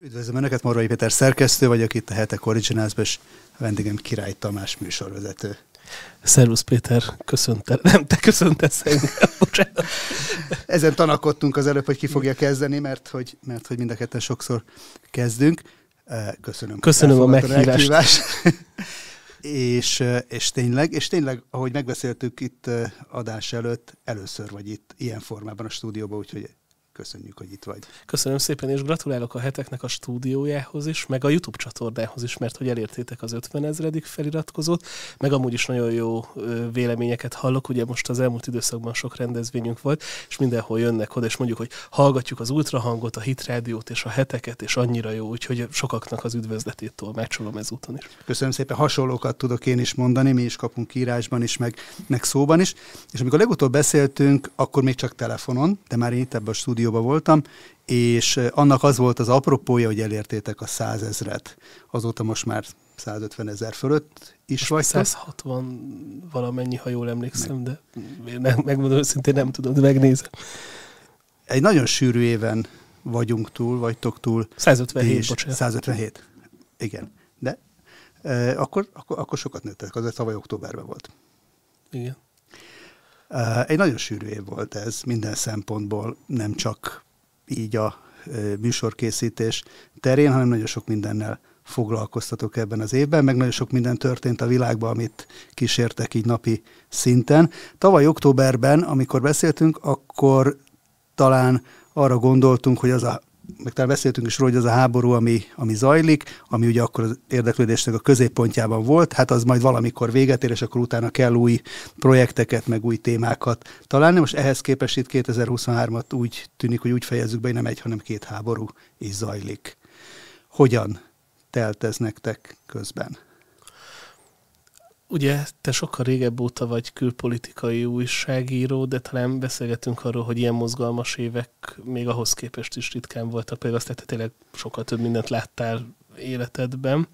Üdvözlöm Önöket, Marvai Péter szerkesztő vagyok, itt a Hetek Originals-ben, és a vendégem Király Tamás műsorvezető. Szervusz Péter, köszöntel. Nem, te köszöntesz engem, bocsánat. Ezen tanakodtunk az előbb, hogy ki fogja kezdeni, mert hogy mind a ketten sokszor kezdünk. Köszönöm a meghívást. És tényleg, ahogy megbeszéltük itt adás előtt, először vagy itt ilyen formában a stúdióban, úgyhogy köszönjük, hogy itt vagy. Köszönöm szépen, és gratulálok a Heteknek a stúdiójához is, meg a YouTube csatornához is, mert hogy elértétek az 50 000. Feliratkozót, meg amúgy is nagyon jó véleményeket hallok, ugye most az elmúlt időszakban sok rendezvényünk volt, és mindenhol jönnek oda, és mondjuk, hogy hallgatjuk az Ultrahangot, a Hit Rádiót és a Heteket, és annyira jó, úgyhogy sokaknak az üdvözletét tolmácsolom ezúton is. Köszönöm szépen, hasonlókat tudok én is mondani, mi is kapunk írásban is, meg szóban is, és amikor legutóbb beszéltünk, akkor még csak telefonon, de már én itt ebben a stúdióban voltam, és annak az volt az apropója, hogy elértétek a 100 000-et. Azóta most már 150 000 fölött is vagy. 160 valamennyi, ha jól emlékszem, de megmondom őszintén, nem tudom, de megnézem. Egy nagyon sűrű éven vagyunk túl, vagytok túl. 157, bocsánat. 157, igen. De akkor sokat nőttek, azért tavaly októberben volt. Igen. Egy nagyon sűrű év volt ez minden szempontból, nem csak így a műsorkészítés terén, hanem nagyon sok mindennel foglalkoztatok ebben az évben, meg nagyon sok minden történt a világban, amit kísértek így napi szinten. Tavaly októberben, amikor beszéltünk, akkor talán arra gondoltunk, hogy meg talán beszéltünk is róla, hogy az a háború, ami zajlik, ami ugye akkor az érdeklődésnek a középpontjában volt, hát az majd valamikor véget ér, és akkor utána kell új projekteket, meg új témákat találni. Most ehhez képest itt 2023-at úgy tűnik, hogy úgy fejezzük be, hogy nem egy, hanem két háború is zajlik. Hogyan telt ez nektek közben? Ugye te sokkal régebb óta vagy külpolitikai újságíró, de talán beszélgetünk arról, hogy ilyen mozgalmas évek még ahhoz képest is ritkán voltak, például azt, tehát tényleg sokkal több mindent láttál életedben.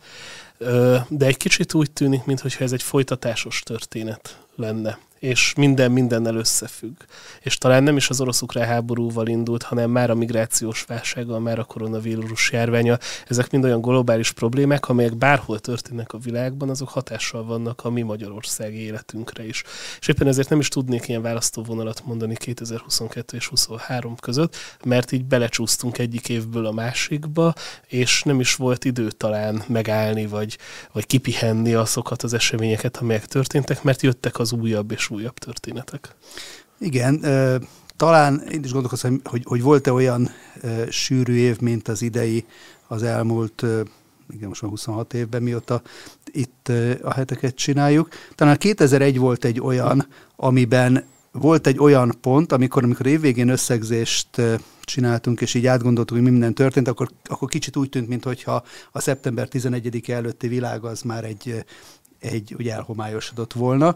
De egy kicsit úgy tűnik, mintha ez egy folytatásos történet lenne, és minden mindennel összefügg. És talán nem is az orosz-ukrán háborúval indult, hanem már a migrációs válsággal, már a koronavírus járvánnyal. Ezek mind olyan globális problémák, amelyek bárhol történnek a világban, azok hatással vannak a mi magyarországi életünkre is. És éppen ezért nem is tudnék ilyen választóvonalat mondani 2022 és 2023 között, mert így belecsúsztunk egyik évből a másikba, és nem is volt idő talán megállni, vagy kipihenni azokat az eseményeket, amelyek történtek, mert jöttek az újabb és újabb történetek. Igen, talán én is gondolkozom, hogy volt-e olyan sűrű év, mint az idei, az elmúlt, igen, most már 26 évben, mióta itt a Heteket csináljuk. Talán 2001 volt egy olyan, amiben volt egy olyan pont, amikor évvégén összegzést csináltunk, és így átgondoltuk, hogy mi minden történt, akkor kicsit úgy tűnt, mintha a szeptember 11-e előtti világ az már egy ugye elhomályosodott volna.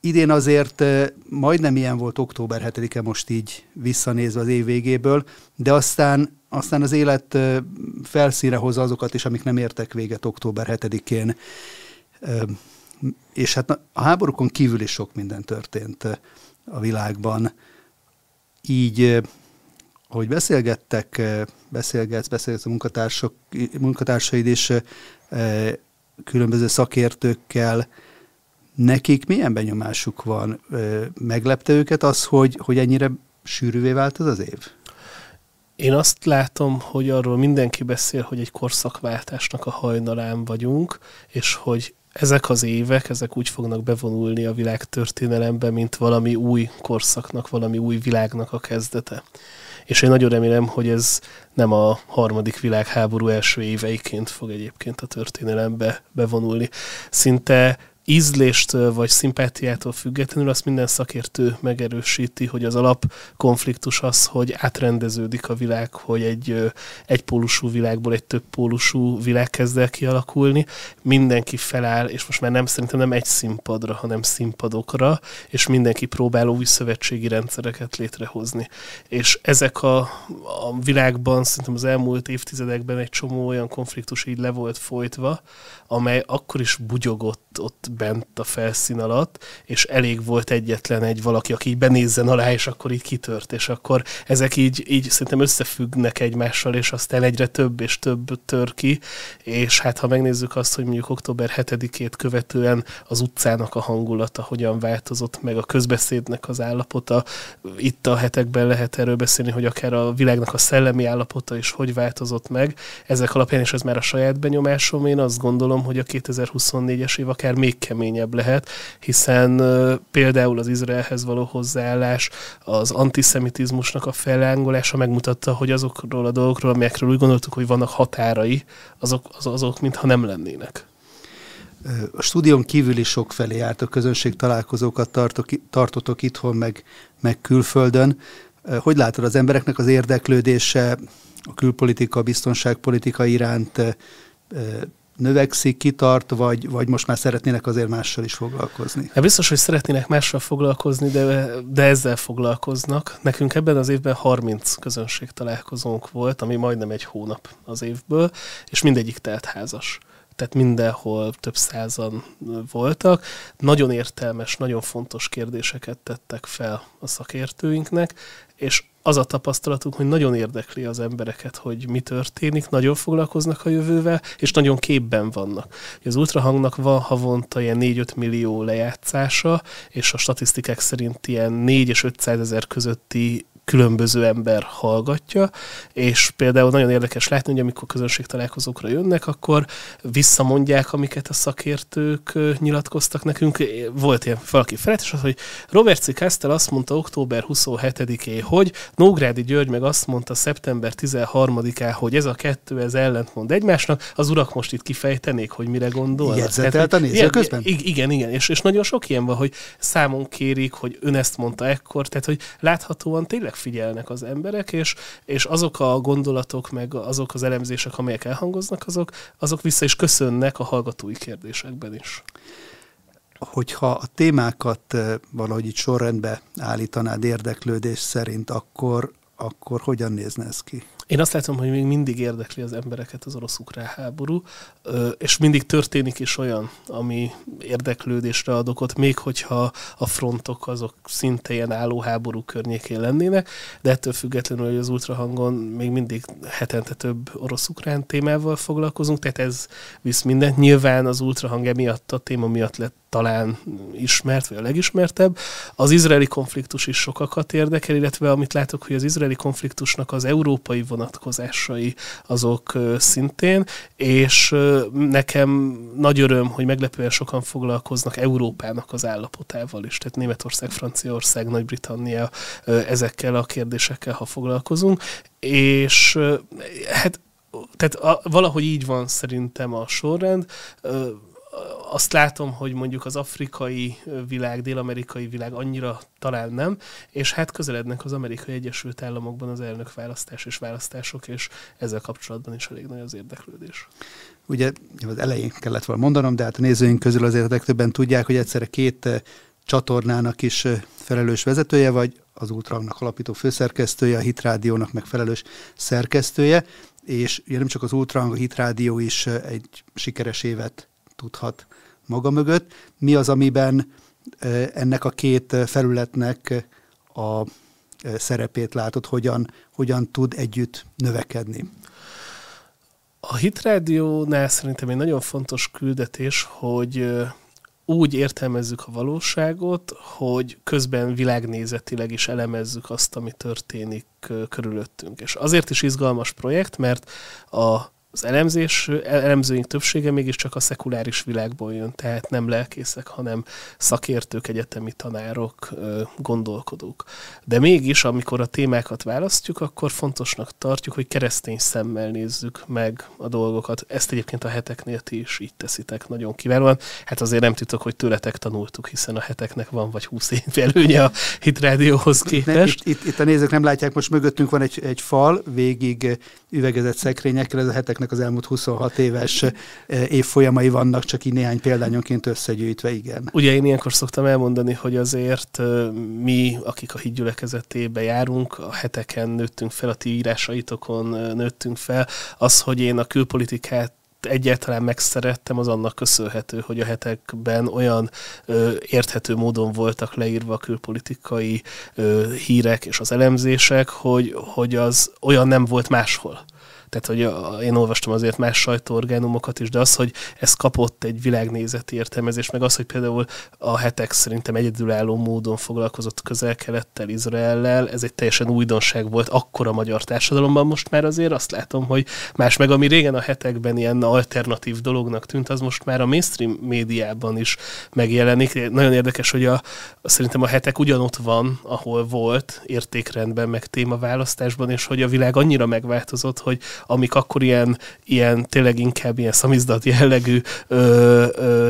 Idén azért majdnem ilyen volt október 7-e most így visszanézve az év végéből, de aztán az élet felszínre hozza azokat is, amik nem értek véget október 7-én. És hát a háborúkon kívül is sok minden történt a világban. Így, ahogy beszélgetsz a munkatársaid is különböző szakértőkkel, nekik milyen benyomásuk van? Meglepte őket az, hogy ennyire sűrűvé vált ez az év? Én azt látom, hogy arról mindenki beszél, hogy egy korszakváltásnak a hajnalán vagyunk, és hogy ezek az évek, ezek úgy fognak bevonulni a világtörténelembe, mint valami új korszaknak, valami új világnak a kezdete. És én nagyon remélem, hogy ez nem a harmadik világháború első éveiként fog egyébként a történelembe bevonulni. Szinte ízléstől vagy szimpátiától függetlenül azt minden szakértő megerősíti, hogy az alapkonfliktus az, hogy átrendeződik a világ, hogy egy egypólusú világból egy többpólusú világ kezd el kialakulni. Mindenki feláll, és most már szerintem nem egy színpadra, hanem színpadokra, és mindenki próbál új szövetségi rendszereket létrehozni. És ezek a világban szerintem az elmúlt évtizedekben egy csomó olyan konfliktus így le volt folytva, amely akkor is bugyogott, ott bent a felszín alatt, és elég volt egyetlen egy valaki, aki így benézzen alá, és akkor így kitört, és akkor ezek így szerintem összefüggnek egymással, és aztán egyre több és több tör ki, és hát ha megnézzük azt, hogy mondjuk október 7-ét követően az utcának a hangulata hogyan változott, meg a közbeszédnek az állapota, itt a hetekben lehet erről beszélni, hogy akár a világnak a szellemi állapota is hogy változott meg. Ezek alapján, és ez már a saját benyomásom, én azt gondolom, hogy a 2024-es év akár még keményebb lehet, hiszen például az Izraelhez való hozzáállás, az antiszemitizmusnak a fellángolása megmutatta, hogy azokról a dolgokról, amelyekről úgy gondoltuk, hogy vannak határai, azok mintha nem lennének. A stúdión kívül is sokfelé járt a közönség, találkozókat tartotok itthon, meg külföldön. Hogy látod, az embereknek az érdeklődése a külpolitika, a biztonságpolitika iránt növekszik, kitart, vagy most már szeretnének azért mással is foglalkozni? Hát biztos, hogy szeretnének mással foglalkozni, de ezzel foglalkoznak. Nekünk ebben az évben 30 közönség találkozónk volt, ami majdnem egy hónap az évből, és mindegyik teltházas. Tehát mindenhol több százan voltak. Nagyon értelmes, nagyon fontos kérdéseket tettek fel a szakértőinknek, és az a tapasztalatunk, hogy nagyon érdekli az embereket, hogy mi történik, nagyon foglalkoznak a jövővel, és nagyon képben vannak. Az Ultrahangnak van havonta ilyen 4-5 millió lejátszása, és a statisztikák szerint ilyen 4 és 500 ezer közötti különböző ember hallgatja, és például nagyon érdekes látni, hogy amikor közönségtalálkozókra jönnek, akkor visszamondják, amiket a szakértők nyilatkoztak nekünk. Volt ilyen valaki felett, és az, hogy Robert C. Castel azt mondta október 27-én, hogy Nógrádi György meg azt mondta szeptember 13-án, hogy ez a kettő, ez ellentmond egymásnak, az urak most itt kifejtenék, hogy mire gondolnak. Jegyzetelt a néző közben? Igen, és nagyon sok ilyen van, hogy számon kérik, hogy ön ezt mondta ekkor, tehát hogy láthatóan tényleg figyelnek az emberek, és azok a gondolatok, meg azok az elemzések, amelyek elhangoznak, azok vissza is köszönnek a hallgatói kérdésekben is. Hogyha a témákat valahogy itt sorrendbe állítanád érdeklődés szerint, akkor hogyan nézne ez ki? Én azt látom, hogy még mindig érdekli az embereket az orosz-ukrán háború, és mindig történik is olyan, ami érdeklődésre ad okot, még hogyha a frontok azok szinte ilyen álló háború környékén lennének, de ettől függetlenül, hogy az Ultrahangon még mindig hetente több orosz-ukrán témával foglalkozunk, tehát ez visz mindent. Nyilván az Ultrahang emiatt, a téma miatt lett talán ismert, vagy a legismertebb. Az izraeli konfliktus is sokakat érdekel, illetve amit látok, hogy az izraeli konfliktusnak az európai vonatkozásai azok szintén, és nekem nagy öröm, hogy meglepően sokan foglalkoznak Európának az állapotával is, tehát Németország, Franciaország, Nagy-Britannia, ezekkel a kérdésekkel, ha foglalkozunk, és hát tehát valahogy így van szerintem a sorrend. Azt látom, hogy mondjuk az afrikai világ, dél-amerikai világ annyira talán nem, és hát közelednek az Amerikai Egyesült Államokban az elnökválasztás és választások, és ezzel kapcsolatban is elég nagy az érdeklődés. Ugye az elején kellett volna mondanom, de hát a nézőink közül azért legtöbben tudják, hogy egyszerre két csatornának is felelős vezetője vagy, az Ultrahangnak alapító főszerkesztője, a Hit Rádiónak megfelelős szerkesztője, és nem csak az Ultrahang, a Hit Rádió is egy sikeres évet tudhat maga mögött. Mi az, amiben ennek a két felületnek a szerepét látod, hogyan tud együtt növekedni? A Hit Rádiónál szerintem egy nagyon fontos küldetés, hogy úgy értelmezzük a valóságot, hogy közben világnézetileg is elemezzük azt, ami történik körülöttünk. És azért is izgalmas projekt, mert az elemzőink többsége mégiscsak a szekuláris világból jön, tehát nem lelkészek, hanem szakértők, egyetemi tanárok, gondolkodók. De mégis, amikor a témákat választjuk, akkor fontosnak tartjuk, hogy keresztény szemmel nézzük meg a dolgokat. Ezt egyébként a heteknél ti is így teszitek nagyon kiválóan. Hát azért nem titok, hogy tőletek tanultuk, hiszen a heteknek van vagy 20 év előnye a Hit Rádióhoz képest. Itt a nézők nem látják, most mögöttünk van egy fal, végig üvegezett szekrényekkel, ez a heteknek az elmúlt 26 éves évfolyamai vannak, csak így néhány példányonként összegyűjtve, igen. Ugye én ilyenkor szoktam elmondani, hogy azért mi, akik a Hit gyülekezetébe járunk, a heteken nőttünk fel, a ti írásaitokon nőttünk fel, az, hogy én a külpolitikát egyáltalán megszerettem, az annak köszönhető, hogy a hetekben olyan érthető módon voltak leírva a külpolitikai hírek és az elemzések, hogy az olyan nem volt máshol. Tehát, hogy én olvastam azért más sajtóorgánumokat is, de az, hogy ez kapott egy világnézeti értelmezést, meg az, hogy például a hetek szerintem egyedülálló módon foglalkozott Közel-Kelettel, Izraellel, ez egy teljesen újdonság volt akkor a magyar társadalomban, most már azért azt látom, hogy más meg, ami régen a hetekben ilyen alternatív dolognak tűnt, az most már a mainstream médiában is megjelenik. Nagyon érdekes, hogy szerintem a hetek ugyanott van, ahol volt értékrendben, meg témaválasztásban, és hogy a világ annyira megváltozott, hogy amik akkor ilyen tényleg inkább ilyen szamizdat jellegű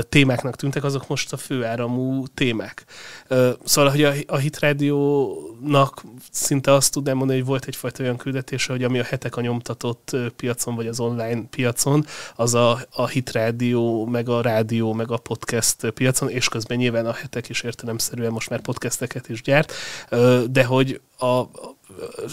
témáknak tűntek, azok most a főáramú témák. Szóval, hogy a Hit Rádiónak szinte azt tudnám mondani, hogy volt egyfajta olyan küldetése, hogy ami a hetek a nyomtatott piacon, vagy az online piacon, az a Hit Rádió, meg a podcast piacon, és közben nyilván a hetek is értelemszerűen most már podcasteket is gyárt, de hogy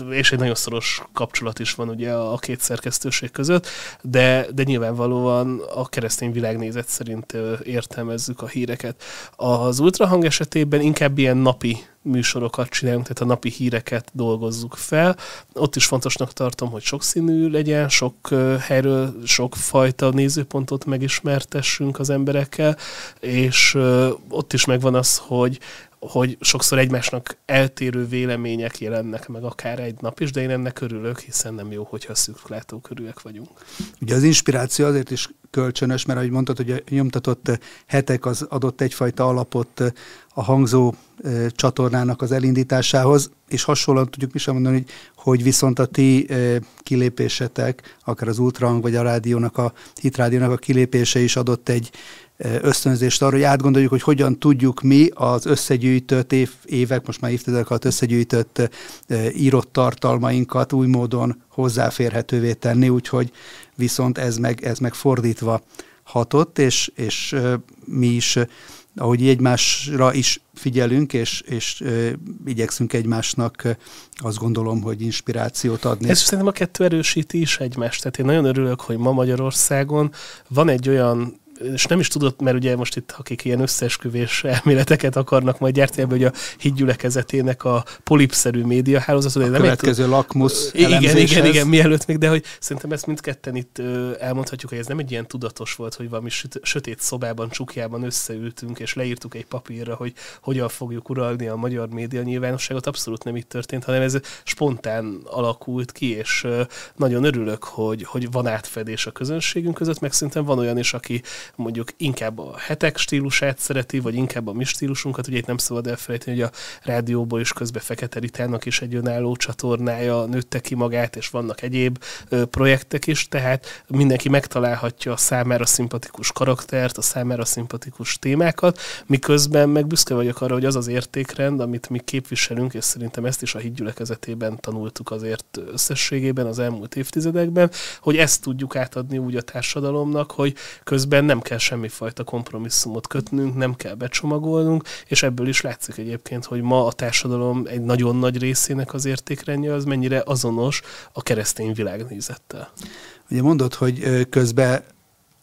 és egy nagyon szoros kapcsolat is van ugye a két szerkesztőség között, de nyilvánvalóan a keresztény világnézet szerint értelmezzük a híreket. Az Ultrahang esetében inkább ilyen napi műsorokat csinálunk, tehát a napi híreket dolgozzuk fel. Ott is fontosnak tartom, hogy sokszínű legyen, sok helyről, sok fajta nézőpontot megismertessünk az emberekkel, és ott is megvan az, hogy sokszor egymásnak eltérő vélemények jelennek meg akár egy nap is, de én ennek örülök, hiszen nem jó, hogyha szűklátókörűek vagyunk. Ugye az inspiráció azért is kölcsönös, mert ahogy mondtad, hogy a nyomtatott hetek az adott egyfajta alapot a hangzó csatornának az elindításához, és hasonlóan tudjuk mi sem mondani, hogy viszont a ti kilépésetek, akár az Ultrahang vagy a rádiónak, a Hit Rádiónak a kilépése is adott egy ösztönzést arra, hogy átgondoljuk, hogy hogyan tudjuk mi az összegyűjtött évek, most már évtizedek alatt összegyűjtött írott tartalmainkat új módon hozzáférhetővé tenni, úgyhogy viszont ez meg fordítva hatott, és mi is, ahogy egymásra is figyelünk, és igyekszünk egymásnak azt gondolom, hogy inspirációt adni. Ez szerintem a kettő erősíti is egymást. Tehát én nagyon örülök, hogy ma Magyarországon van egy olyan, és nem is tudott, mert ugye most itt akik ilyen összeesküvés elméleteket akarnak majd gyártani, hogy a hídgyülekezetének a polipszerű médiahálózat. A következő Lakmusz elemzéshez. Igen, mielőtt még, de hogy szerintem ezt mindketten itt elmondhatjuk, hogy ez nem egy ilyen tudatos volt, hogy valami sötét szobában, csukjában összeültünk, és leírtuk egy papírra, hogy hogyan fogjuk uralni a magyar média nyilvánosságot. Abszolút nem itt történt, hanem ez spontán alakult ki, és nagyon örülök, hogy van átfedés a közönségünk között, meg szerintem van olyan is, aki mondjuk inkább a hetek stílusát szereti, vagy inkább a mi stílusunkat. Ugye itt nem szabad elfelejteni, hogy a rádióból is közben Fekete Ritának is egy önálló csatornája nőtte ki magát, és vannak egyéb projektek is, tehát mindenki megtalálhatja a számára szimpatikus karaktert, a számára szimpatikus témákat, miközben meg büszke vagyok arra, hogy az az értékrend, amit mi képviselünk, és szerintem ezt is a hídgyülekezetében tanultuk azért összességében az elmúlt évtizedekben, hogy ezt tudjuk átadni úgy a társadalomnak, hogy közben nem kell semmifajta kompromisszumot kötnünk, nem kell becsomagolnunk, és ebből is látszik egyébként, hogy ma a társadalom egy nagyon nagy részének az értékrendje az mennyire azonos a keresztény világnézettel. Ugye mondod, hogy közben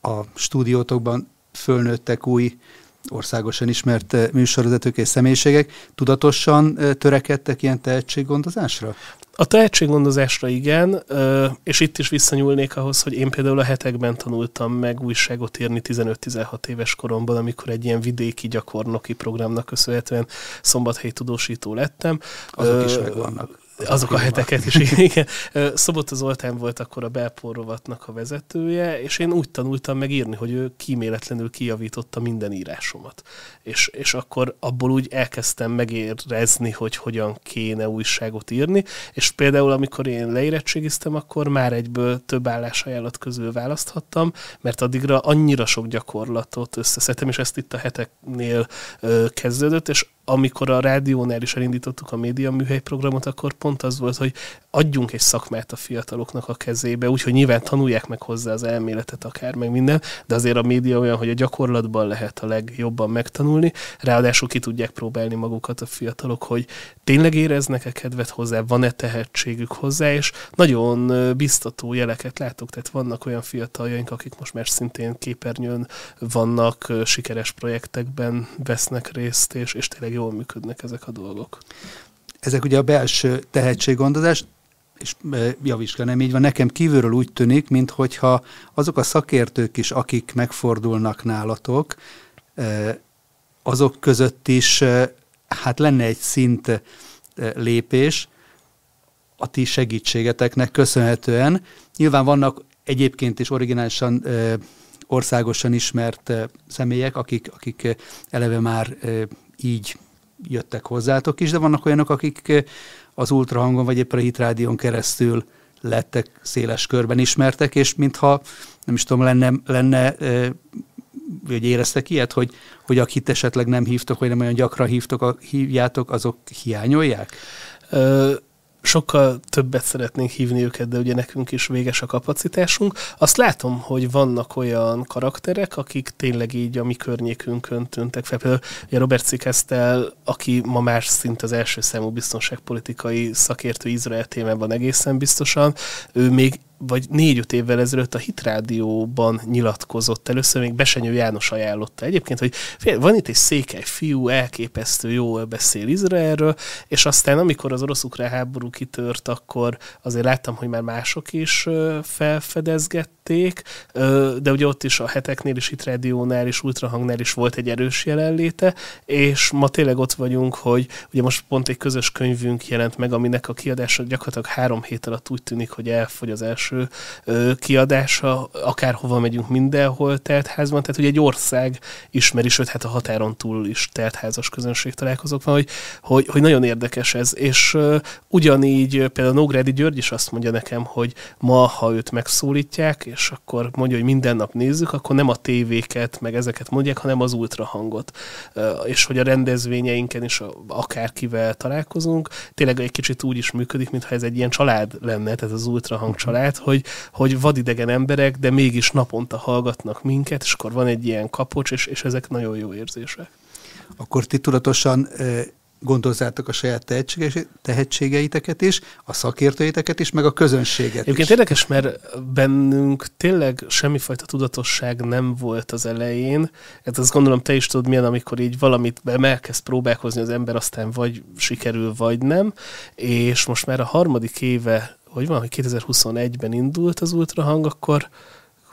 a stúdiótokban fölnőttek új országosan ismert műsorvezetők és személyiségek, tudatosan törekedtek ilyen tehetséggondozásra? A tehetséggondozásra igen, és itt is visszanyúlnék ahhoz, hogy én például a hetekben tanultam meg újságot írni 15-16 éves koromban, amikor egy ilyen vidéki gyakornoki programnak köszönhetően szombathelyi tudósító lettem. Azok is megvannak. Azok a heteket is, igen. Szobota Zoltán volt akkor a Belpor rovatnak a vezetője, és én úgy tanultam meg írni, hogy ő kíméletlenül kijavította minden írásomat. És akkor abból úgy elkezdtem megérezni, hogy hogyan kéne újságot írni, és például amikor én leérettségiztem, akkor már egyből több állásajánlat közül választhattam, mert addigra annyira sok gyakorlatot összeszedtem, és ezt itt a heteknél kezdődött, és amikor a rádiónál is elindítottuk a médiaműhely programot, akkor pont az volt, hogy adjunk egy szakmát a fiataloknak a kezébe, úgyhogy nyilván tanulják meg hozzá az elméletet akár, meg minden, de azért a média olyan, hogy a gyakorlatban lehet a legjobban megtanulni, ráadásul ki tudják próbálni magukat a fiatalok, hogy tényleg éreznek-e kedvet hozzá, van-e tehetségük hozzá, és nagyon biztató jeleket látok, tehát vannak olyan fiataljaink, akik most már szintén képernyőn vannak, sikeres projektekben vesznek részt, és tényleg jól működnek ezek a dolgok. Ezek ugye a belső tehetséggondozás, és javíts le, nem így van, nekem kívülről úgy tűnik, minthogyha azok a szakértők is, akik megfordulnak nálatok, azok között is hát lenne egy szint lépés a ti segítségeteknek köszönhetően. Nyilván vannak egyébként is originálisan országosan ismert személyek, akik eleve már így jöttek hozzátok is, de vannak olyanok, akik az Ultrahangon vagy éppen a Hit Rádión keresztül lettek széles körben ismertek, és mintha, nem is tudom, lenne hogy éreztek ilyet, hogy akit esetleg nem hívtok, vagy nem olyan gyakran hívjátok, azok hiányolják? Sokkal többet szeretnénk hívni őket, de ugye nekünk is véges a kapacitásunk. Azt látom, hogy vannak olyan karakterek, akik tényleg így a mi környékünkön tűntek fel. Például Robert C. Castel, aki ma már szint az első számú biztonságpolitikai szakértő Izrael témában egészen biztosan, ő még vagy 4-5 évvel ezelőtt a Hit Rádióban nyilatkozott először, még Besenyő János ajánlotta egyébként, hogy van itt egy székely fiú, elképesztő jól beszél Izraelről, és aztán amikor az orosz-ukrán háború kitört, akkor azért láttam, hogy már mások is felfedezgették, de ugye ott is a Heteknél is, Hit Rádiónál is, Ultrahangnál is volt egy erős jelenléte, és ma tényleg ott vagyunk, hogy ugye most pont egy közös könyvünk jelent meg, aminek a kiadása gyakorlatilag 3 hét alatt úgy tűnik, hogy elfogy az első kiadása, akárhova megyünk, mindenhol teltházban, tehát hogy egy ország ismeri, sőt, hát a határon túl is teltházas közönség találkozók van, hogy nagyon érdekes ez, és ugyanígy például Nógrádi György is azt mondja nekem, hogy ma, ha őt megszólítják, és akkor mondja, hogy minden nap nézzük, akkor nem a tévéket, meg ezeket mondják, hanem az Ultrahangot, és hogy a rendezvényeinken is akárkivel találkozunk, tényleg egy kicsit úgy is működik, mintha ez egy ilyen család lenne, tehát az Ultrahang család, hogy vadidegen emberek, de mégis naponta hallgatnak minket, és akkor van egy ilyen kapocs, és ezek nagyon jó érzések. Akkor ti tudatosan gondozzátok a saját tehetségeiteket is, a szakértőiteket is, meg a közönséget is. Egyébként érdekes, mert bennünk tényleg semmifajta tudatosság nem volt az elején. Hát azt gondolom, te is tudod milyen, amikor így valamit elkezd próbálkozni az ember, aztán vagy sikerül, vagy nem. És most már a 3. éve, hogy van, hogy 2021-ben indult az Ultrahang, akkor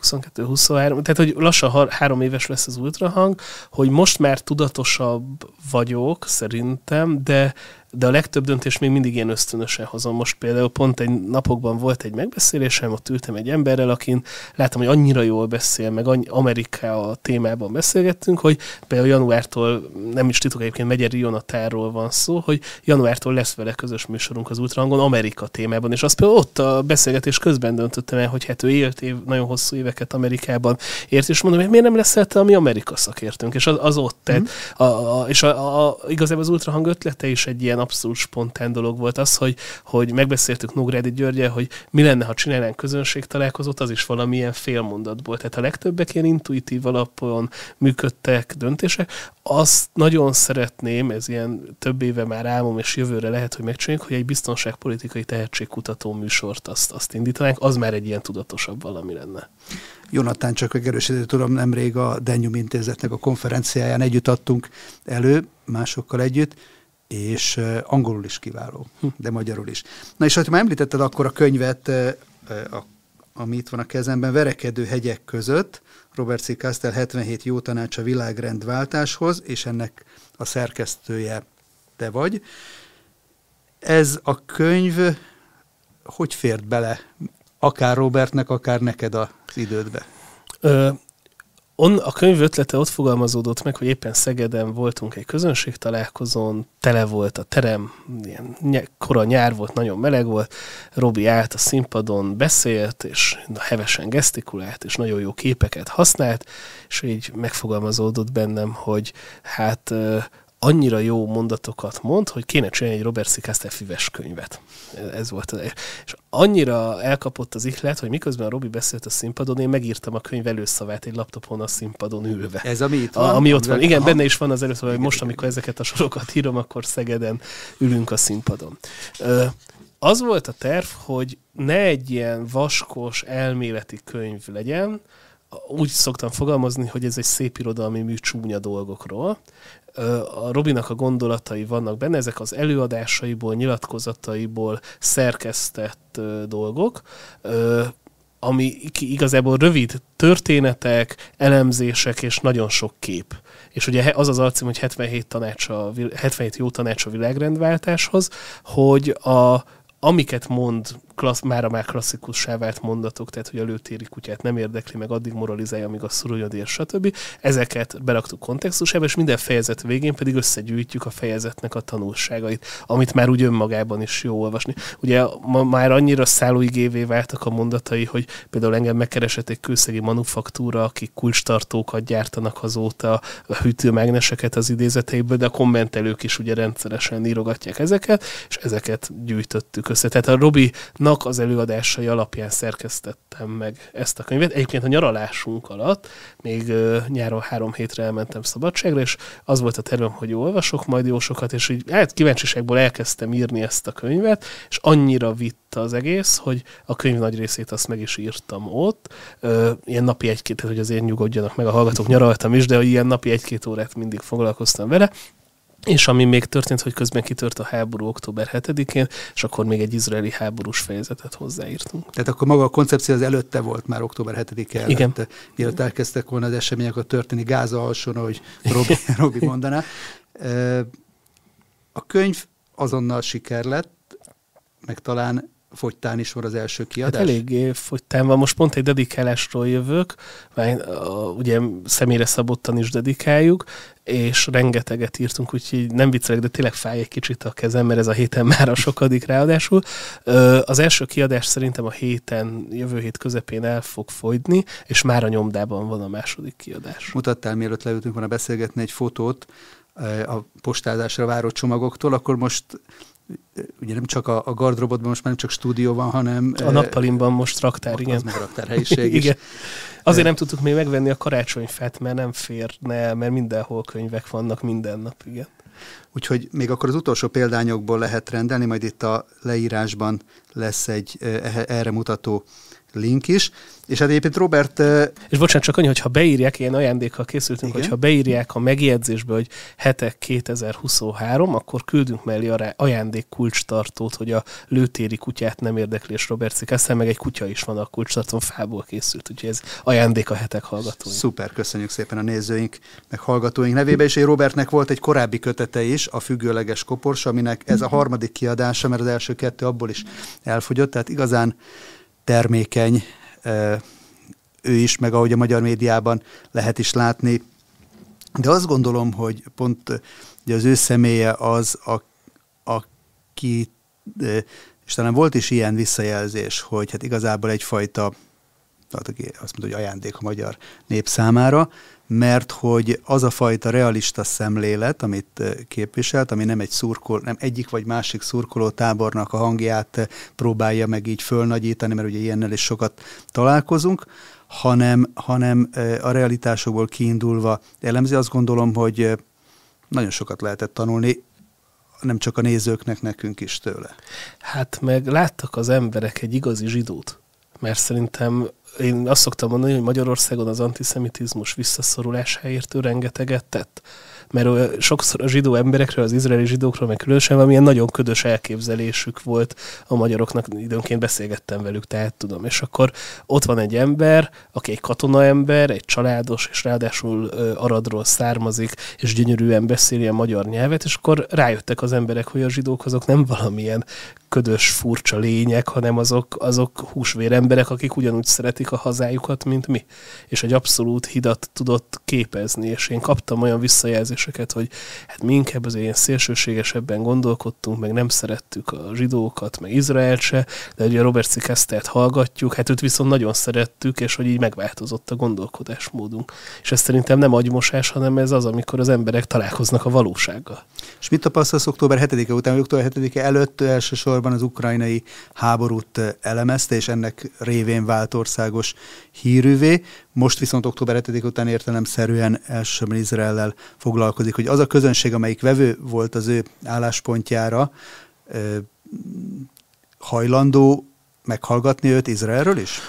22-23, tehát hogy lassan 3 éves lesz az Ultrahang, hogy most már tudatosabb vagyok szerintem, de a legtöbb döntést még mindig ilyen ösztönösen hozom. Most például pont egy napokban volt egy megbeszélésem, ott ültem egy emberrel, akin láttam, hogy annyira jól beszél, meg Amerika a témában beszélgettünk, hogy például januártól, nem is titok egyébként, Megyeri Jonatáról van szó, hogy januártól lesz vele közös műsorunk az Ultrahangon Amerika témában, és azt például ott a beszélgetés közben döntöttem el, hogy hát ő nagyon hosszú éveket Amerikában ért, és mondom, hogy miért nem leszel te a mi Amerika szakértőnk, és az ott. Mm-hmm. Igazából az Ultrahang ötlete is egy ilyen abszolút spontán dolog volt az, hogy megbeszéltük Nógrádi Györgyel, hogy mi lenne, ha csinálnánk közönségtalálkozót, az is valamilyen félmondatból. Tehát a legtöbbek ilyen intuitív alapon működtek döntések. Azt nagyon szeretném, ez ilyen több éve már álmom, és jövőre lehet, hogy megcsináljuk, hogy egy biztonságpolitikai tehetségkutató műsort azt indítanánk, az már egy ilyen tudatosabb valami lenne. Jonatán csak megerősített, tudom, nemrég a Denyum intézetnek a konferenciáján együtt adtunk elő, másokkal együtt, és angolul is kiváló, de magyarul is. Na és ha már említetted akkor a könyvet, ami itt van a kezemben, Verekedő hegyek között, Robert C. Castel 77 jó tanács a világrendváltáshoz, és ennek a szerkesztője te vagy. Ez a könyv hogy fért bele akár Robertnek, akár neked az idődbe? A könyv ötlete ott fogalmazódott meg, hogy éppen Szegeden voltunk egy közönségtalálkozón, tele volt a terem, ilyen kora nyár volt, nagyon meleg volt, Robi állt a színpadon, beszélt, és hevesen gesztikulált, és nagyon jó képeket használt, és így megfogalmazódott bennem, hogy hát annyira jó mondatokat mond, hogy kéne csinálni egy Robert C. Castel füves könyvet. Ez volt az. És annyira elkapott az ihlet, hogy miközben Robi beszélt a színpadon, én megírtam a könyv előszavát egy laptopon a színpadon ülve. Ez ami itt van? Ami ott van. Igen, benne is van az előszava, hogy most, amikor ezeket a sorokat írom, akkor Szegeden ülünk a színpadon. Az volt a terv, hogy ne egy ilyen vaskos, elméleti könyv legyen. Úgy szoktam fogalmazni, hogy ez egy szép irodalmi mű csúnya dolgokról. A Robinak a gondolatai vannak benne, ezek az előadásaiból, nyilatkozataiból szerkesztett dolgok, ami igazából rövid történetek, elemzések és nagyon sok kép. És ugye az az alcím, hogy 77 jó tanács a világrendváltáshoz, hogy amiket mond, már klasszikussá vált mondatok, tehát hogy a lőtéri kutyát nem érdekli, meg addig moralizálja, amíg a szuronyodér, stb. Ezeket beraktuk kontextusába, és minden fejezet végén pedig összegyűjtjük a fejezetnek a tanulságait, amit már úgy önmagában is jó olvasni. Ugye már annyira szállóigévé váltak a mondatai, hogy például engem megkeresett egy kőszegi manufaktúra, akik kulcstartókat gyártanak azóta, a hűtőmágneseket az idézeteiből, de a kommentelők is ugye rendszeresen írogatják ezeket, és ezeket gyűjtöttük össze. Tehát a Robi az előadásai alapján szerkesztettem meg ezt a könyvet. Egyébként a nyaralásunk alatt, még nyáron 3 hétre elmentem szabadságra, és az volt a tervem, hogy olvasok majd jó sokat, és így kíváncsiságból elkezdtem írni ezt a könyvet, és annyira vitt az egész, hogy a könyv nagy részét azt meg is írtam ott. Ilyen napi 1-2, hogy azért nyugodjanak meg a hallgatók, nyaraltam is, de ilyen napi 1-2 órát mindig foglalkoztam vele. És ami még történt, hogy közben kitört a háború október 7-én, és akkor még egy izraeli háborús fejezetet hozzáírtunk. Tehát akkor maga a koncepció az előtte volt már október 7-e előtt. Igen. Mielőtt elkezdtek volna az események a történni Gáza alsón, ahogy Robi mondaná. A könyv azonnal siker lett, meg talán fogytán is van az első kiadás. Hát eléggé fogytán van. Most pont egy dedikálásról jövök, mert ugye személyre szabottan is dedikáljuk, és rengeteget írtunk, úgyhogy nem viccelek, de tényleg fáj egy kicsit a kezem, mert ez a héten már a sokadik ráadásul. Az első kiadás szerintem a héten, jövő hét közepén el fog fogyni, és már a nyomdában van a második kiadás. Mutattál, mielőtt leültünk volna beszélgetni, egy fotót a postázásra váró csomagoktól, akkor most ugye nem csak a gardróbotban, most már nem csak stúdió van, hanem... A nappalimban most raktár, igen. Az meg raktárhelyiség is. Igen. Azért nem tudtuk még megvenni a karácsonyfát, mert nem férne, mert mindenhol könyvek vannak minden nap, igen. Úgyhogy még akkor az utolsó példányokból lehet rendelni, majd itt a leírásban lesz egy erre mutató link is, és hát egyébként Robert... És bocsánat, csak annyi, hogyha beírják, ilyen ajándékkal készültünk, igen? Hogyha beírják a megjegyzésbe, hogy hetek 2023, akkor küldünk mellé ajándék kulcstartót, hogy a lőtéri kutyát nem érdekli, és Robert C. Castel, meg egy kutya is van a kulcstartón, fából készült, úgyhogy ez ajándék a hetek hallgatóink. Szuper, köszönjük szépen a nézőink, meg hallgatóink nevébe, és Robertnek volt egy korábbi kötete is, a Függőleges Koporsó, aminek ez a harmadik kiadása, mert az első 2 abból is elfogyott, tehát igazán termékeny ő is, meg ahogy a magyar médiában lehet is látni. De azt gondolom, hogy pont ugye az ő személye az, aki, és talán volt is ilyen visszajelzés, hogy hát igazából egyfajta, azt mondta, hogy ajándék a magyar nép számára, mert hogy az a fajta realista szemlélet, amit képviselt, ami nem egy nem egyik vagy másik szurkolótábornak a hangját próbálja meg így fölnagyítani, mert ugye ilyennel is sokat találkozunk, hanem a realitásokból kiindulva elemzi. Azt gondolom, hogy nagyon sokat lehetett tanulni, nem csak a nézőknek, nekünk is tőle. Hát meg láttak az emberek egy igazi zsidót, mert szerintem én azt szoktam mondani, hogy Magyarországon az antiszemitizmus visszaszorulásáért ő rengeteget tett. Mert sokszor a zsidó emberekről, az izraeli zsidókról, meg különösen valamilyen nagyon ködös elképzelésük volt a magyaroknak, időnként beszélgettem velük, tehát tudom. És akkor ott van egy ember, aki egy katonaember, egy családos, és ráadásul Aradról származik, és gyönyörűen beszéli a magyar nyelvet, és akkor rájöttek az emberek, hogy a zsidók azok nem valamilyen ködös, furcsa lények, hanem azok húsvér emberek, akik ugyanúgy szeretik a hazájukat, mint mi. És egy abszolút hidat tudott képezni, és én kaptam olyan visszajelzéseket, hogy hát mi inkább azért ilyen szélsőségesebben gondolkodtunk, meg nem szerettük a zsidókat, meg Izraelt se, de ugye a Robert C. Castelt hallgatjuk, hát őt viszont nagyon szerettük, és hogy így megváltozott a gondolkodásmódunk. És ez szerintem nem agymosás, hanem ez az, amikor az emberek találkoznak a valósággal. És mit tapasztalsz október 7-e után, vagy október 7-e előtt elsősorban az ukrajnai háborút elemezte, és ennek révén vált országos hírűvé. Most viszont október 7-e után értelemszerűen elsősorban Izraellel foglalkozik, hogy az a közönség, amelyik vevő volt az ő álláspontjára, hajlandó meghallgatni őt Izraelről is?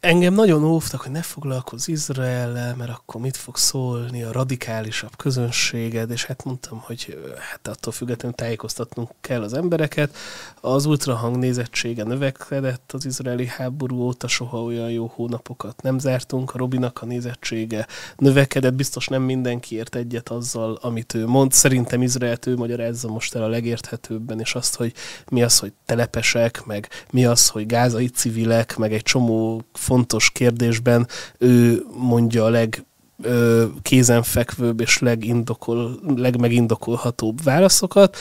Engem nagyon óvtak, hogy ne foglalkozz Izraellel, mert akkor mit fog szólni a radikálisabb közönséged, és hát mondtam, hogy hát attól függetlenül tájékoztatnunk kell az embereket. Az ultrahang nézettsége növekedett az izraeli háború óta, soha olyan jó hónapokat nem zártunk, a Robinak a nézettsége növekedett, biztos nem mindenki ért egyet azzal, amit ő mond. Szerintem Izraelt ő magyarázza most el a legérthetőbben, és azt, hogy mi az, hogy telepesek, meg mi az, hogy gázai civilek, meg egy csomó fontos kérdésben ő mondja a legkézenfekvőbb és legmegindokolhatóbb válaszokat.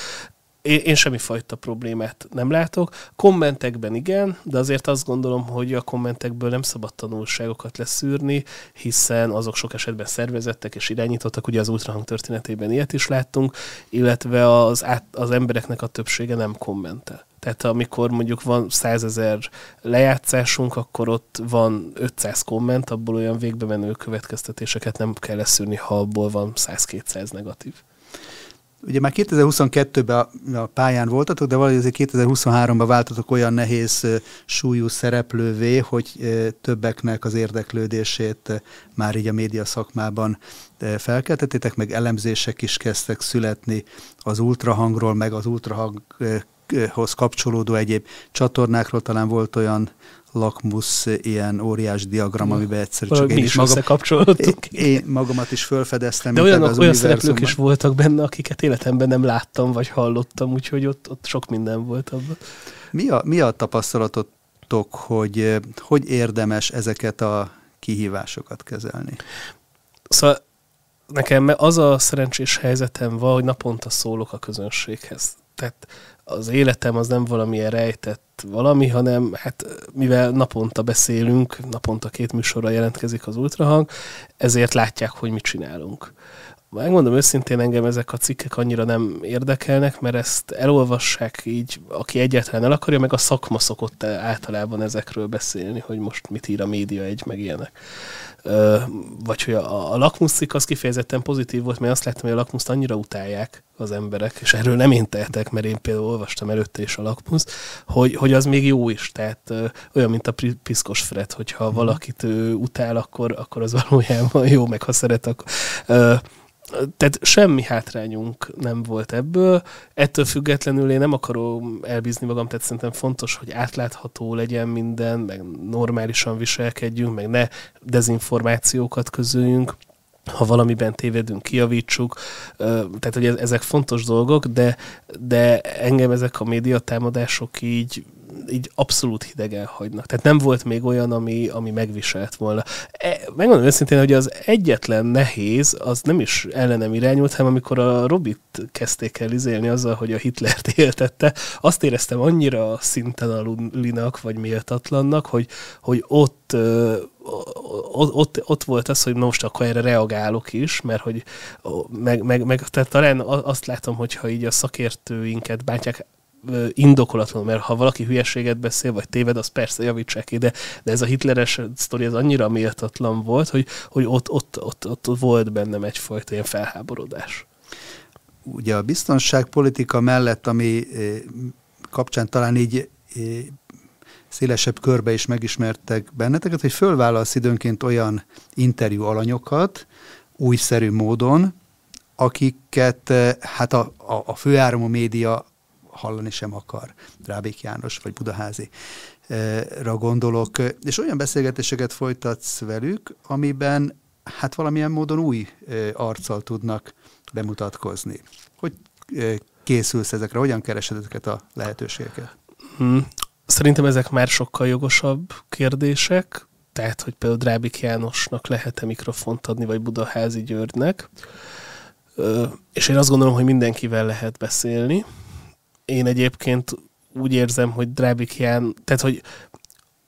Én semmifajta problémát nem látok. Kommentekben igen, de azért azt gondolom, hogy a kommentekből nem szabad tanulságokat leszűrni, hiszen azok sok esetben szervezettek és irányítottak, ugye az ultrahang történetében ilyet is láttunk, illetve az embereknek a többsége nem kommentel. Tehát amikor mondjuk van 100 000 lejátszásunk, akkor ott van 500 komment, abból olyan végbe menő következtetéseket nem kell leszűrni, ha abból van 100-200 negatív. Ugye már 2022-ben a pályán voltatok, de valahogy azért 2023-ban váltatok olyan nehéz súlyú szereplővé, hogy többeknek az érdeklődését már így a média szakmában felkeltettétek, meg elemzések is kezdtek születni az ultrahangról, meg az ultrahanghoz kapcsolódó egyéb csatornákról. Talán volt olyan Lakmusz ilyen óriás diagram, amiben egyszer csak én magamat is felfedeztem. De olyan szereplők is voltak benne, akiket életemben nem láttam, vagy hallottam, úgyhogy ott sok minden volt abban. Mi a tapasztalatotok, hogy érdemes ezeket a kihívásokat kezelni? Szóval nekem az a szerencsés helyzetem van, hogy naponta szólok a közönséghez. Tehát az életem az nem valamilyen rejtett valami, hanem hát mivel naponta beszélünk, naponta 2 műsorra jelentkezik az ultrahang, ezért látják, hogy mit csinálunk. Megmondom őszintén, engem ezek a cikkek annyira nem érdekelnek, mert ezt elolvassák így, aki egyáltalán el akarja, meg a szakma szokott általában ezekről beszélni, hogy most mit ír a média egy, meg ilyenek. Vagy hogy a Lakmusz cikk az kifejezetten pozitív volt, mert azt láttam, hogy a Lakmuszt annyira utálják az emberek, és erről nem én tehetek, mert én például olvastam előtte is a Lakmuszt, hogy az még jó is, tehát olyan, mint a Piszkos Fred, hogyha valakit utál, akkor az valójában jó, meg ha szeret, akkor... Tehát semmi hátrányunk nem volt ebből. Ettől függetlenül én nem akarom elbízni magam, tehát szerintem fontos, hogy átlátható legyen minden, meg normálisan viselkedjünk, meg ne dezinformációkat közöljünk. Ha valamiben tévedünk, kijavítsuk. Tehát, hogy ezek fontos dolgok, de engem ezek a médiatámadások így abszolút hidegen hagynak. Tehát nem volt még olyan, ami megviselt volna. Megmondom őszintén, hogy az egyetlen nehéz, az nem is ellenem irányult, hanem amikor a Robit kezdték el izélni azzal, hogy a Hitlert éltette, azt éreztem annyira szintanalulinak, vagy méltatlannak, hogy ott volt az, hogy most akkor erre reagálok is, mert hogy tehát talán azt látom, hogyha így a szakértőinket bántják, indokolatlanul, mert ha valaki hülyeséget beszél, vagy téved, az persze javítsák ki, de ez a hitleres sztori, ez annyira méltatlan volt, hogy ott volt bennem egyfajta ilyen felháborodás. Ugye a biztonságpolitika mellett, ami kapcsán talán így szélesebb körbe is megismertek benneteket, hogy fölvállalsz időnként olyan interjú alanyokat újszerű módon, akiket hát a főáramú média hallani sem akar. Drábik János vagy Budaházira gondolok. És olyan beszélgetéseket folytatsz velük, amiben hát valamilyen módon új arccal tudnak bemutatkozni. Hogy készülsz ezekre? Hogyan keresed ezeket a lehetőségeket? Szerintem ezek már sokkal jogosabb kérdések. Tehát, hogy például Drábik Jánosnak lehet-e mikrofont adni, vagy Budaházi Györgynek. És én azt gondolom, hogy mindenkivel lehet beszélni. Én egyébként úgy érzem, hogy Drábik Ján... Tehát, hogy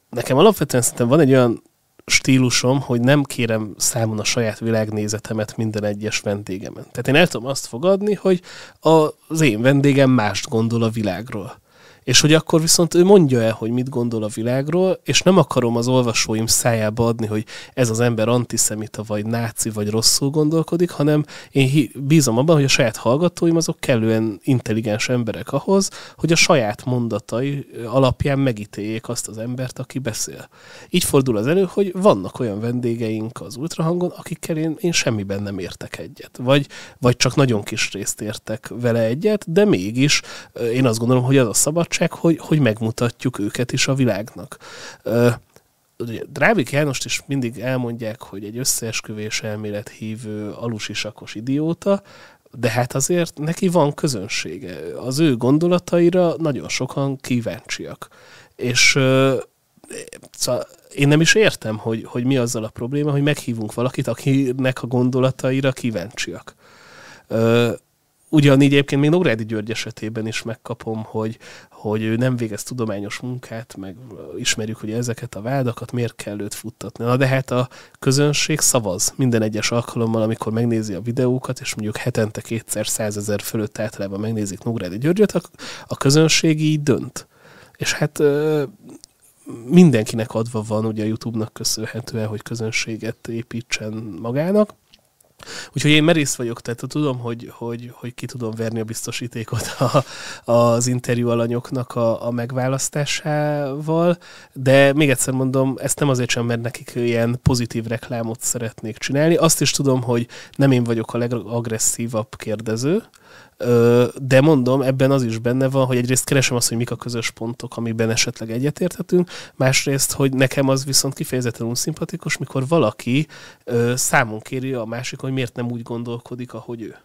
nekem alapvetően szerintem van egy olyan stílusom, hogy nem kérem számon a saját világnézetemet minden egyes vendégemen. Tehát én el tudom azt fogadni, hogy az én vendégem mást gondol a világról. És hogy akkor viszont ő mondja el, hogy mit gondol a világról, és nem akarom az olvasóim szájába adni, hogy ez az ember antiszemita, vagy náci, vagy rosszul gondolkodik, hanem én bízom abban, hogy a saját hallgatóim azok kellően intelligens emberek ahhoz, hogy a saját mondatai alapján megítéljék azt az embert, aki beszél. Így fordul az elő, hogy vannak olyan vendégeink az Ultrahangon, akikkel én semmiben nem értek egyet. Vagy csak nagyon kis részt értek vele egyet, de mégis én azt gondolom, hogy az a szabadság, hogy megmutatjuk őket is a világnak. Drábik Jánost is mindig elmondják, hogy egy összeesküvés elmélet hívő alusisakos idióta, de hát azért neki van közönsége. Az ő gondolataira nagyon sokan kíváncsiak. És szóval én nem is értem, hogy mi azzal a probléma, hogy meghívunk valakit, akinek a gondolataira kíváncsiak. Ugyanígy egyébként még Nógrádi György esetében is megkapom, hogy ő nem végez tudományos munkát, meg ismerjük ugye ezeket a vádakat, miért kell őt futtatni. Na de hát a közönség szavaz minden egyes alkalommal, amikor megnézi a videókat, és mondjuk hetente 200,000 fölött általában megnézik Nógrádi Györgyöt, a közönség így dönt. És hát mindenkinek adva van, ugye a YouTube-nak köszönhetően, hogy közönséget építsen magának. Úgyhogy én merész vagyok, tehát tudom, hogy ki tudom verni a biztosítékot az interjú alanyoknak a megválasztásával, de még egyszer mondom, ezt nem azért sem, mert nekik ilyen pozitív reklámot szeretnék csinálni. Azt is tudom, hogy nem én vagyok a legagresszívabb kérdező, de mondom, ebben az is benne van, hogy egyrészt keresem azt, hogy mik a közös pontok, amiben esetleg egyetérthetünk, másrészt, hogy nekem az viszont kifejezetten unszimpatikus, mikor valaki számon kéri a másik, hogy miért nem úgy gondolkodik, ahogy ő.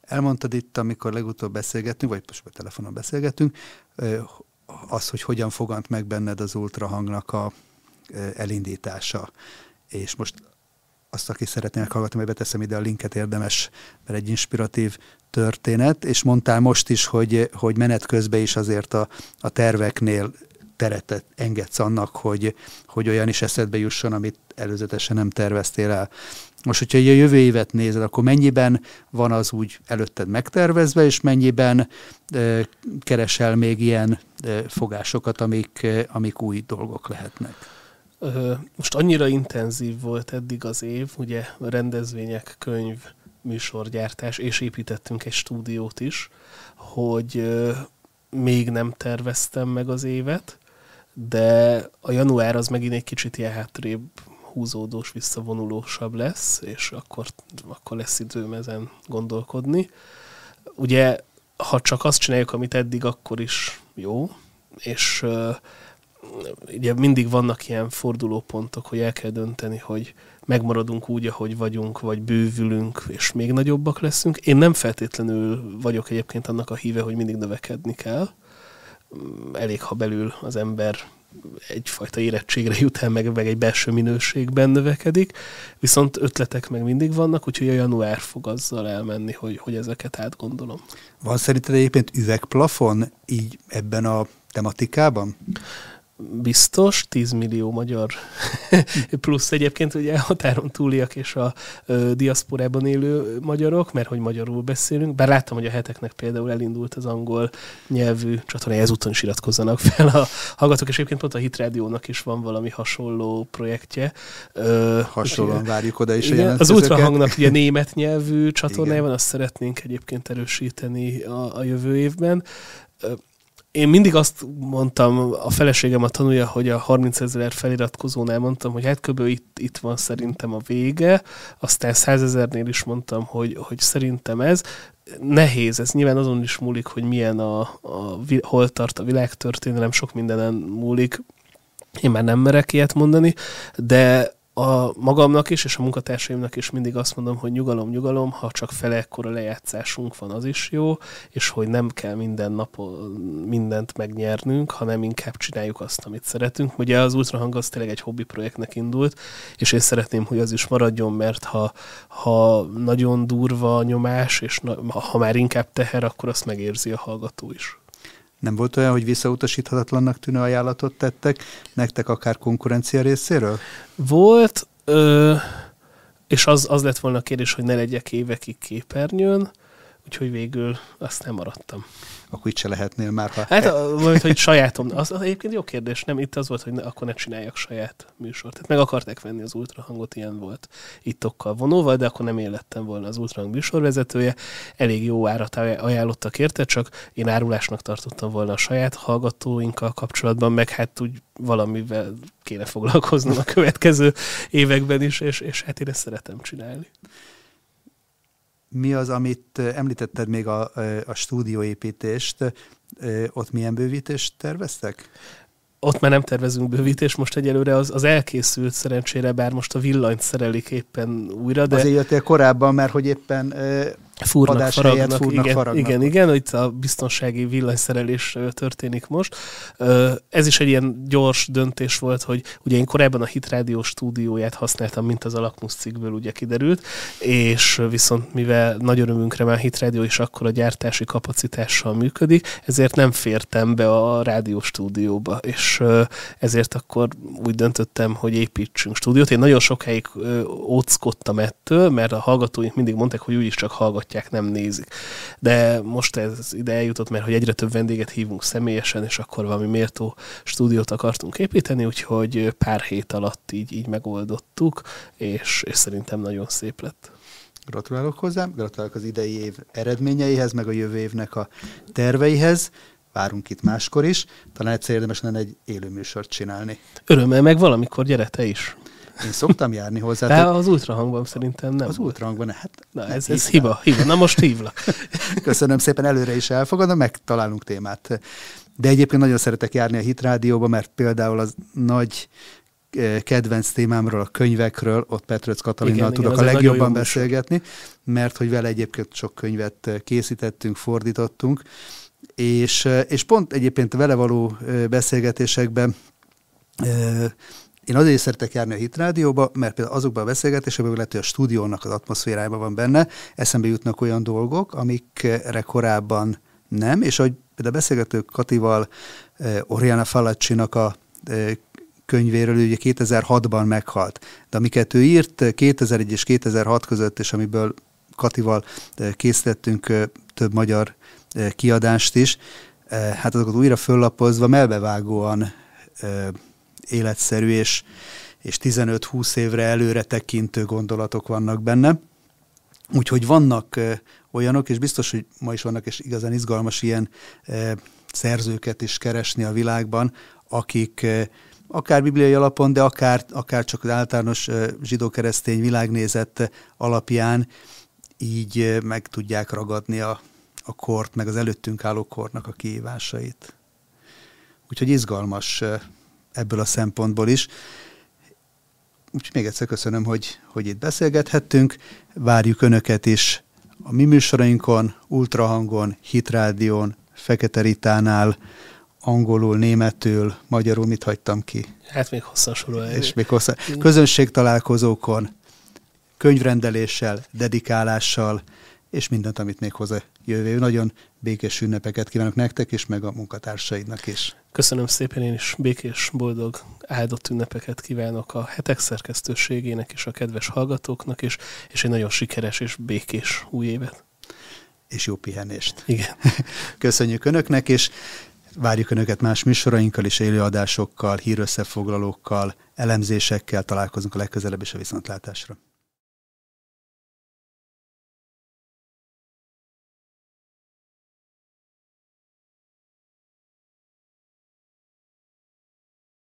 Elmondtad itt, amikor legutóbb beszélgettünk, vagy most telefonon beszélgettünk, az, hogy hogyan fogant meg benned az Ultrahangnak a elindítása. És most azt, aki szeretnének hallgatni, majd beteszem ide a linket, érdemes, mert egy inspiratív történet, és mondtál most is, hogy menet közben is azért a terveknél teret engedsz annak, hogy olyan is eszedbe jusson, amit előzetesen nem terveztél el. Most, hogyha a jövő évet nézed, akkor mennyiben van az úgy előtted megtervezve, és mennyiben keresel még ilyen fogásokat, amik új dolgok lehetnek? Most annyira intenzív volt eddig az év, ugye rendezvények, könyv, műsorgyártás, és építettünk egy stúdiót is, hogy még nem terveztem meg az évet, de a január az megint egy kicsit ilyen hátrébb húzódós, visszavonulósabb lesz, és akkor lesz időm ezen gondolkodni. Ugye, ha csak azt csináljuk, amit eddig, akkor is jó, és ugye mindig vannak ilyen fordulópontok, hogy el kell dönteni, hogy megmaradunk úgy, ahogy vagyunk, vagy bővülünk, és még nagyobbak leszünk. Én nem feltétlenül vagyok egyébként annak a híve, hogy mindig növekedni kell. Elég, ha belül az ember egyfajta érettségre jut el, meg egy belső minőségben növekedik. Viszont ötletek meg mindig vannak, úgyhogy a január fog azzal elmenni, hogy ezeket átgondolom. Van szerinted egyébként üvegplafon így ebben a tematikában? Biztos, 10 millió magyar plusz egyébként ugye határon túliak és a diaszporában élő magyarok, mert hogy magyarul beszélünk, bár láttam, hogy a Heteknek például elindult az angol nyelvű csatornája, ezúton is iratkozzanak fel a hallgatók, és egyébként pont a Hit Rádiónak is van valami hasonló projektje. Hasonlóan várjuk oda is a jelentkezőket. Az Ultrahangnak ugye német nyelvű csatornája van, azt szeretnénk egyébként erősíteni a jövő évben. Én mindig azt mondtam, a feleségem a tanulja, hogy a 30,000 feliratkozónál mondtam, hogy hát kb. Itt van szerintem a vége, aztán 100,000-nél is mondtam, hogy szerintem ez. Nehéz, ez nyilván azon is múlik, hogy milyen hol tart a világtörténelem, sok mindenen múlik. Én már nem merek ilyet mondani, de a magamnak is, és a munkatársaimnak is mindig azt mondom, hogy nyugalom, nyugalom, ha csak fele ekkora lejátszásunk van, az is jó, és hogy nem kell minden napon mindent megnyernünk, hanem inkább csináljuk azt, amit szeretünk. Ugye az Ultrahang az tényleg egy hobbi projektnek indult, és én szeretném, hogy az is maradjon, mert ha nagyon durva a nyomás, és ha már inkább teher, akkor azt megérzi a hallgató is. Nem volt olyan, hogy visszautasíthatatlannak tűnő ajánlatot tettek nektek akár konkurencia részéről? Volt, és az lett volna a kérdés, hogy ne legyek évekig képernyőn, úgyhogy végül azt nem maradtam. Akkor itt se lehetnél már. Volt, hogy sajátom. Az egyébként jó kérdés, nem? Itt az volt, hogy akkor ne csináljak saját műsort. Tehát meg akarták venni az Ultrahangot, ilyen volt ittokkal vonóval, de akkor nem én lettem volna az Ultrahang műsorvezetője. Elég jó árat ajánlottak érte, csak én árulásnak tartottam volna a saját hallgatóinkkal kapcsolatban, meg hát úgy valamivel kéne foglalkoznom a következő években is, és hát én ezt szeretem csinálni. Mi az, amit említetted még a stúdióépítést, ott milyen bővítést terveztek? Ott már nem tervezünk bővítést, most egyelőre az elkészült szerencsére, bár most a villanyt szerelik éppen újra. De azért jöttél korábban, mert hogy éppen faragnak. Igen, itt a biztonsági villanyszerelés történik most. Ez is egy ilyen gyors döntés volt, hogy ugye én korábban a Hit Rádió stúdióját használtam, mint az a Lakmusz cikkből ugye kiderült, és viszont mivel nagy örömünkre már Hit Rádió is akkor a gyártási kapacitással működik, ezért nem fértem be a rádió stúdióba, és ezért akkor úgy döntöttem, hogy építsünk stúdiót. Én nagyon sokáig óckodtam ettől, mert a hallgatóink mindig mondták, hogy úgyis csak hallgatják, nem nézik. De most ez ide eljutott, mert hogy egyre több vendéget hívunk személyesen, és akkor valami méltó stúdiót akartunk építeni, úgyhogy pár hét alatt így megoldottuk, és szerintem nagyon szép lett. Gratulálok hozzám, gratulálok az idei év eredményeihez, meg a jövő évnek a terveihez. Várunk itt máskor is, talán egyszer érdemes lenne egy élő műsort csinálni. Örömmel, meg valamikor gyere te is. Én szoktam járni hozzá. De az Ultrahangban szerintem nem. Az Ultrahangban, hát... Na, ez hiba. Na most hívlak. Köszönöm szépen, előre is elfogadom, megtalálunk témát. De egyébként nagyon szeretek járni a Hit Rádióba, mert például az nagy kedvenc témámról, a könyvekről, ott Petrőc Katalinnal tudok a legjobban beszélgetni, mert hogy vele egyébként sok könyvet készítettünk, fordítottunk, és pont egyébként vele való beszélgetésekben én azért is szeretek járni a Hit Rádióba, mert például azokban a beszélgetésekben, lehet, hogy a stúdiónak az atmoszférájában van benne, eszembe jutnak olyan dolgok, amikre korábban nem, és ahogy például beszélgetők Katival, Oriana Fallacinak a könyvéről, ugye 2006-ban meghalt, de amiket ő írt 2001 és 2006 között, és amiből Katival készítettünk több magyar kiadást is, hát azokat újra föllapozva melbevágóan életszerű és 15-20 évre előre tekintő gondolatok vannak benne. Úgyhogy vannak olyanok, és biztos, hogy ma is vannak, és igazán izgalmas ilyen szerzőket is keresni a világban, akik akár bibliai alapon, de akár csak az általános zsidó-keresztény világnézet alapján így meg tudják ragadni a kort, meg az előttünk álló kornak a kihívásait. Úgyhogy izgalmas ebből a szempontból is. Úgyhogy még egyszer köszönöm, hogy itt beszélgethettünk. Várjuk Önöket is a mi műsorainkon, Ultrahangon, Hit Rádión, Fekete Ritánál, angolul, németül, magyarul mit hagytam ki? Hát még hosszan sorolja. És még hosszan. Közönségtalálkozókon, könyvrendeléssel, dedikálással, és mindent, amit még hozzá jövő. Nagyon békés ünnepeket kívánok nektek is, meg a munkatársaidnak is. Köszönöm szépen, én is békés, boldog, áldott ünnepeket kívánok a Hetek szerkesztőségének és a kedves hallgatóknak is, és egy nagyon sikeres és békés új évet. És jó pihenést. Igen. Köszönjük Önöknek, és várjuk Önöket más műsorainkkal és élőadásokkal, hírösszefoglalókkal, elemzésekkel, találkozunk a legközelebb és a viszontlátásra.